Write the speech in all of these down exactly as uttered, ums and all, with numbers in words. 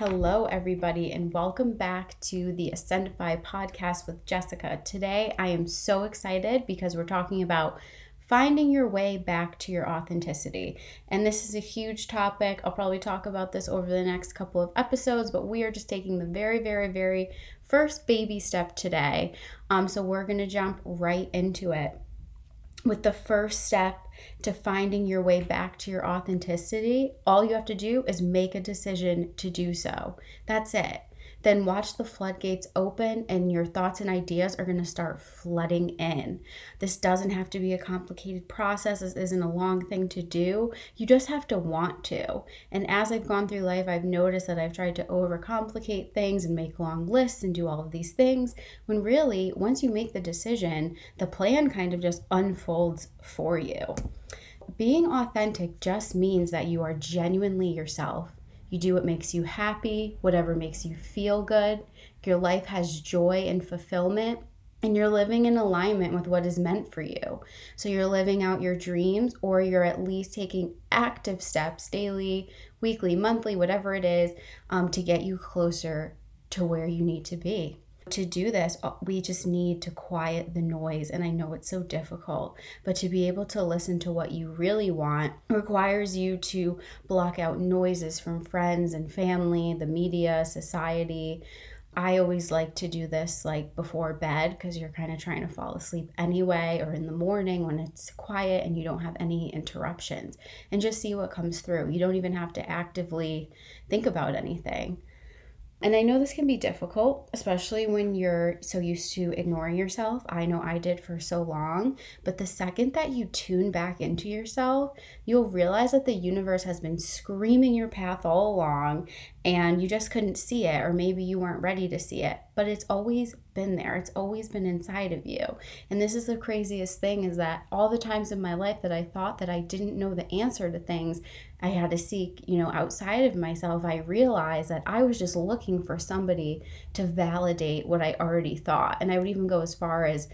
Hello, everybody, and welcome back to the Ascendify podcast with Jessica. Today, I am so excited because we're talking about finding your way back to your authenticity. And this is a huge topic. I'll probably talk about this over the next couple of episodes, but we are just taking the very, very, very first baby step today. Um, so we're going to jump right into it with the first step to finding your way back to your authenticity. All you have to do is make a decision to do so. That's it. Then watch the floodgates open and your thoughts and ideas are going to start flooding in. This doesn't have to be a complicated process. This isn't a long thing to do. You just have to want to. And as I've gone through life, I've noticed that I've tried to overcomplicate things and make long lists and do all of these things, when really, once you make the decision, the plan kind of just unfolds for you. Being authentic just means that you are genuinely yourself. You do what makes you happy, whatever makes you feel good. Your life has joy and fulfillment, and you're living in alignment with what is meant for you. So you're living out your dreams, or you're at least taking active steps daily, weekly, monthly, whatever it is, um, to get you closer to where you need to be. To do this, we just need to quiet the noise, and I know it's so difficult, but to be able to listen to what you really want requires you to block out noises from friends and family, the media, society. I always like to do this like before bed, because you're kind of trying to fall asleep anyway, or in the morning when it's quiet and you don't have any interruptions, and just see what comes through. You don't even have to actively think about anything. And I know this can be difficult, especially when you're so used to ignoring yourself. I know I did for so long, but the second that you tune back into yourself, you'll realize that the universe has been screaming your path all along and you just couldn't see it, or maybe you weren't ready to see it, but it's always been there. It's always been inside of you. And this is the craziest thing, is that all the times in my life that I thought that I didn't know the answer to things I had to seek, you know, outside of myself, I realized that I was just looking for somebody to validate what I already thought. And I would even go as far as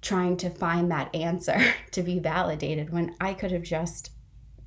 trying to find that answer to be validated, when I could have just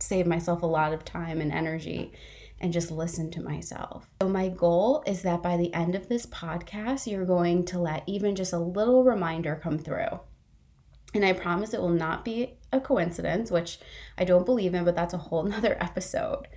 saved myself a lot of time and energy and just listen to myself. So my goal is that by the end of this podcast, you're going to let even just a little reminder come through. And I promise it will not be a coincidence, which I don't believe in, but that's a whole nother episode.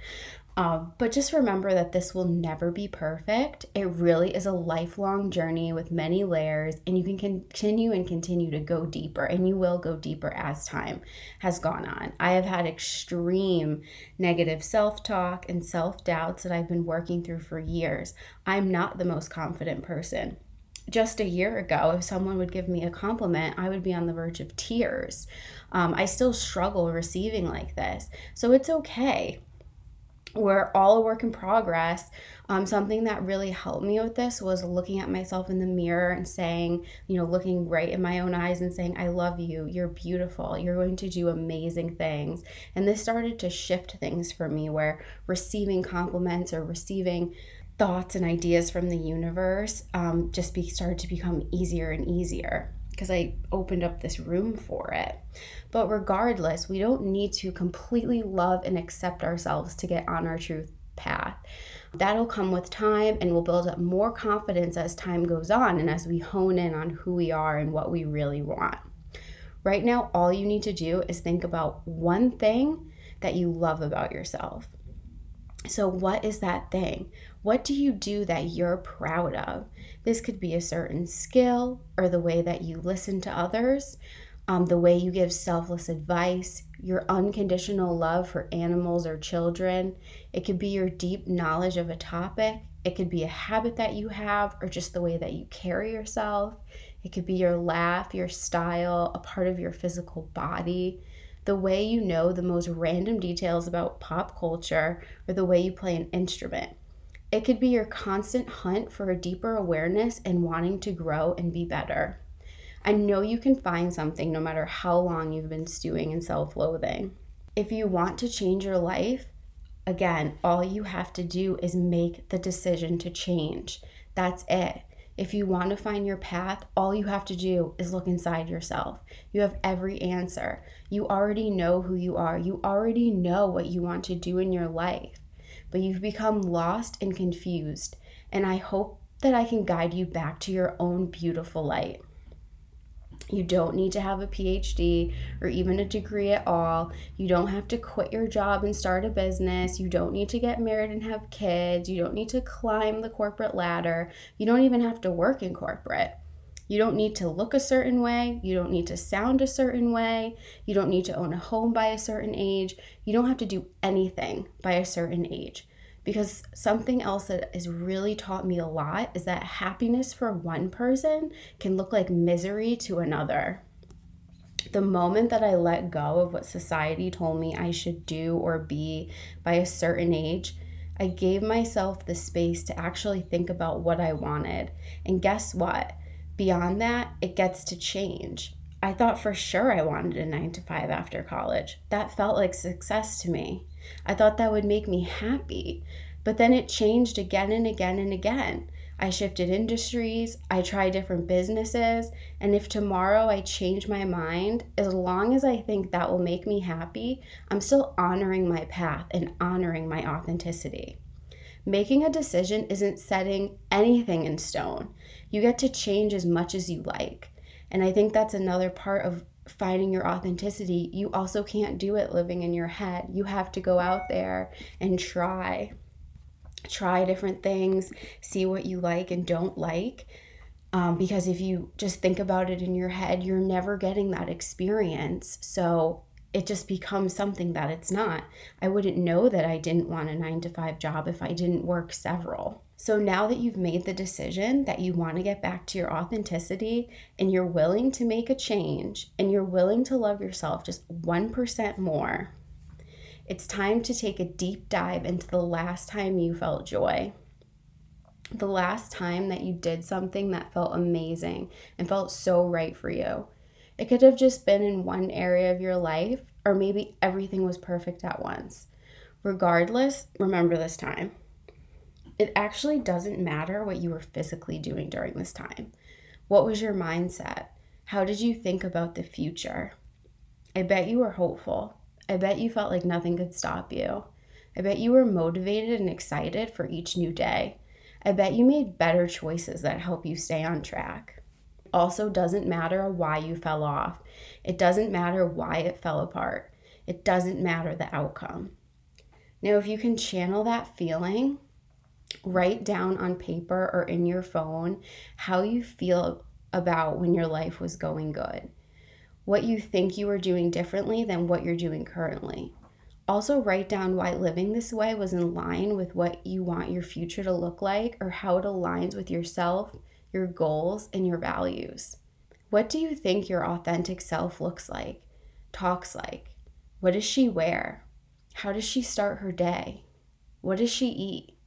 Um, but just remember that this will never be perfect. It really is a lifelong journey with many layers, and you can continue and continue to go deeper, and you will go deeper as time has gone on. I have had extreme negative self-talk and self-doubts that I've been working through for years. I'm not the most confident person. Just a year ago, if someone would give me a compliment, I would be on the verge of tears. Um, I still struggle receiving like this, so it's okay. We're all a work in progress. Um, something that really helped me with this was looking at myself in the mirror and saying, you know, looking right in my own eyes and saying, I love you. You're beautiful. You're going to do amazing things. And this started to shift things for me, where receiving compliments or receiving thoughts and ideas from the universe um, just be, started to become easier and easier, because I opened up this room for it. But regardless, we don't need to completely love and accept ourselves to get on our true path. That'll come with time, and we'll build up more confidence as time goes on and as we hone in on who we are and what we really want. Right now, all you need to do is think about one thing that you love about yourself. So what is that thing? What do you do that you're proud of? This could be a certain skill, or the way that you listen to others, um, the way you give selfless advice, your unconditional love for animals or children. It could be your deep knowledge of a topic. It could be a habit that you have, or just the way that you carry yourself. It could be your laugh, your style, a part of your physical body, the way you know the most random details about pop culture, or the way you play an instrument. It could be your constant hunt for a deeper awareness and wanting to grow and be better. I know you can find something no matter how long you've been stewing in self-loathing. If you want to change your life, again, all you have to do is make the decision to change. That's it. If you want to find your path, all you have to do is look inside yourself. You have every answer. You already know who you are. You already know what you want to do in your life. but you've become lost and confused, and I hope that I can guide you back to your own beautiful light. You don't need to have a P H D or even a degree at all. You don't have to quit your job and start a business. You don't need to get married and have kids. You don't need to climb the corporate ladder. You don't even have to work in corporate. You don't need to look a certain way. You don't need to sound a certain way. You don't need to own a home by a certain age. You don't have to do anything by a certain age. Because something else that has really taught me a lot is that happiness for one person can look like misery to another. The moment that I let go of what society told me I should do or be by a certain age, I gave myself the space to actually think about what I wanted. And guess what? Beyond that, it gets to change. I thought for sure I wanted a nine to five after college. That felt like success to me. I thought that would make me happy, but then it changed again and again and again. I shifted industries, I tried different businesses, and if tomorrow I change my mind, as long as I think that will make me happy, I'm still honoring my path and honoring my authenticity. Making a decision isn't setting anything in stone. You get to change as much as you like. And I think that's another part of finding your authenticity. You also can't do it living in your head. You have to go out there and try. Try different things, see what you like and don't like. Um, because if you just think about it in your head, you're never getting that experience. So it just becomes something that it's not. I wouldn't know that I didn't want a nine to five job if I didn't work several. So now that you've made the decision that you want to get back to your authenticity and you're willing to make a change and you're willing to love yourself just one percent more, it's time to take a deep dive into the last time you felt joy. The last time that you did something that felt amazing and felt so right for you. It could have just been in one area of your life, or maybe everything was perfect at once. Regardless, remember this time. It actually doesn't matter what you were physically doing during this time. What was your mindset? How did you think about the future? I bet you were hopeful. I bet you felt like nothing could stop you. I bet you were motivated and excited for each new day. I bet you made better choices that help you stay on track. It also doesn't matter why you fell off. It doesn't matter why it fell apart. It doesn't matter the outcome. Now, if you can channel that feeling, write down on paper or in your phone how you feel about when your life was going good, what you think you were doing differently than what you're doing currently. Also write down why living this way was in line with what you want your future to look like or how it aligns with yourself, your goals, and your values. What do you think your authentic self looks like, talks like? What does she wear? How does she start her day? What does she eat?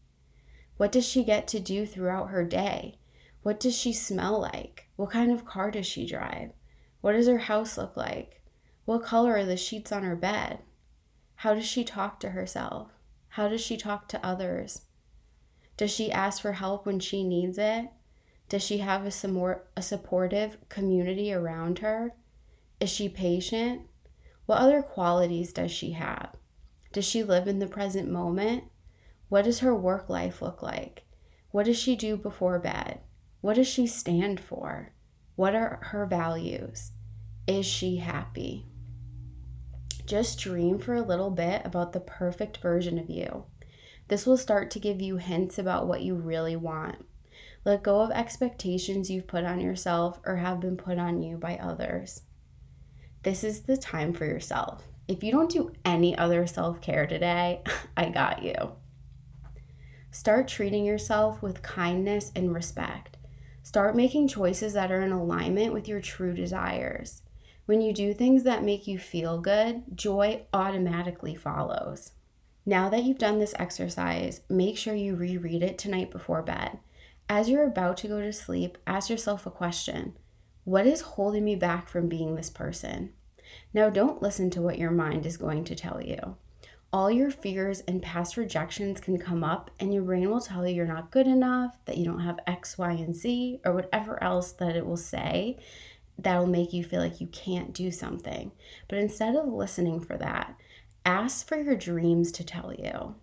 What does she get to do throughout her day? What does she smell like? What kind of car does she drive? What does her house look like? What color are the sheets on her bed? How does she talk to herself? How does she talk to others? Does she ask for help when she needs it? Does she have a, some a supportive community around her? Is she patient? What other qualities does she have? Does she live in the present moment? What does her work life look like? What does she do before bed? What does she stand for? What are her values? Is she happy? Just dream for a little bit about the perfect version of you. This will start to give you hints about what you really want. Let go of expectations you've put on yourself or have been put on you by others. This is the time for yourself. If you don't do any other self-care today, I got you. Start treating yourself with kindness and respect. Start making choices that are in alignment with your true desires. When you do things that make you feel good, joy automatically follows. Now that you've done this exercise, make sure you reread it tonight before bed. As you're about to go to sleep, ask yourself a question. What is holding me back from being this person? Now, don't listen to what your mind is going to tell you. All your fears and past rejections can come up and your brain will tell you you're not good enough, that you don't have X, Y, and Z, or whatever else that it will say that'll make you feel like you can't do something. But instead of listening for that, ask for your dreams to tell you.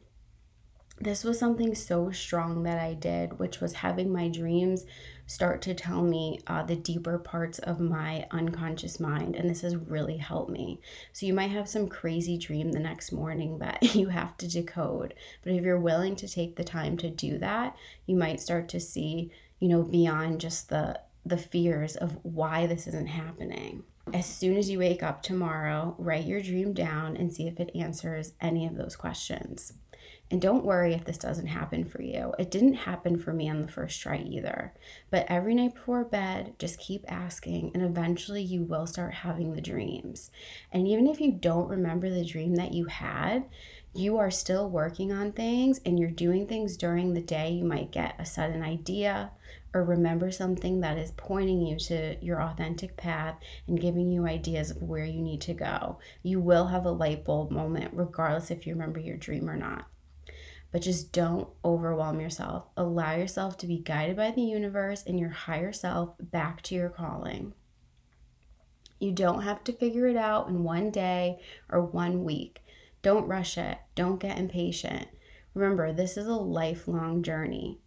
this was something so strong that I did, which was having my dreams start to tell me uh, the deeper parts of my unconscious mind. And this has really helped me. So you might have some crazy dream the next morning that you have to decode. But if you're willing to take the time to do that, you might start to see, you know, beyond just the, the fears of why this isn't happening. As soon as you wake up tomorrow, write your dream down and see if it answers any of those questions. And don't worry if this doesn't happen for you. It didn't happen for me on the first try either. But every night before bed, just keep asking, and eventually you will start having the dreams. And even if you don't remember the dream that you had, you are still working on things and you're doing things during the day. You might get a sudden idea or remember something that is pointing you to your authentic path and giving you ideas of where you need to go. You will have a light bulb moment regardless if you remember your dream or not. But just don't overwhelm yourself. Allow yourself to be guided by the universe and your higher self back to your calling. You don't have to figure it out in one day or one week. Don't rush it. Don't get impatient. Remember, this is a lifelong journey.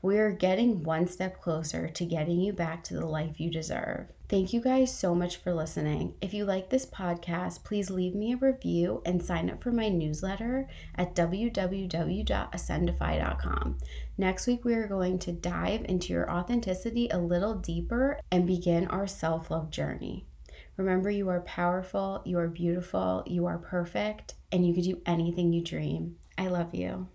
We are getting one step closer to getting you back to the life you deserve. Thank you guys so much for listening. If you like this podcast, please leave me a review and sign up for my newsletter at w w w dot ascendify dot com. Next week, we are going to dive into your authenticity a little deeper and begin our self-love journey. Remember, you are powerful, you are beautiful, you are perfect, and you can do anything you dream. I love you.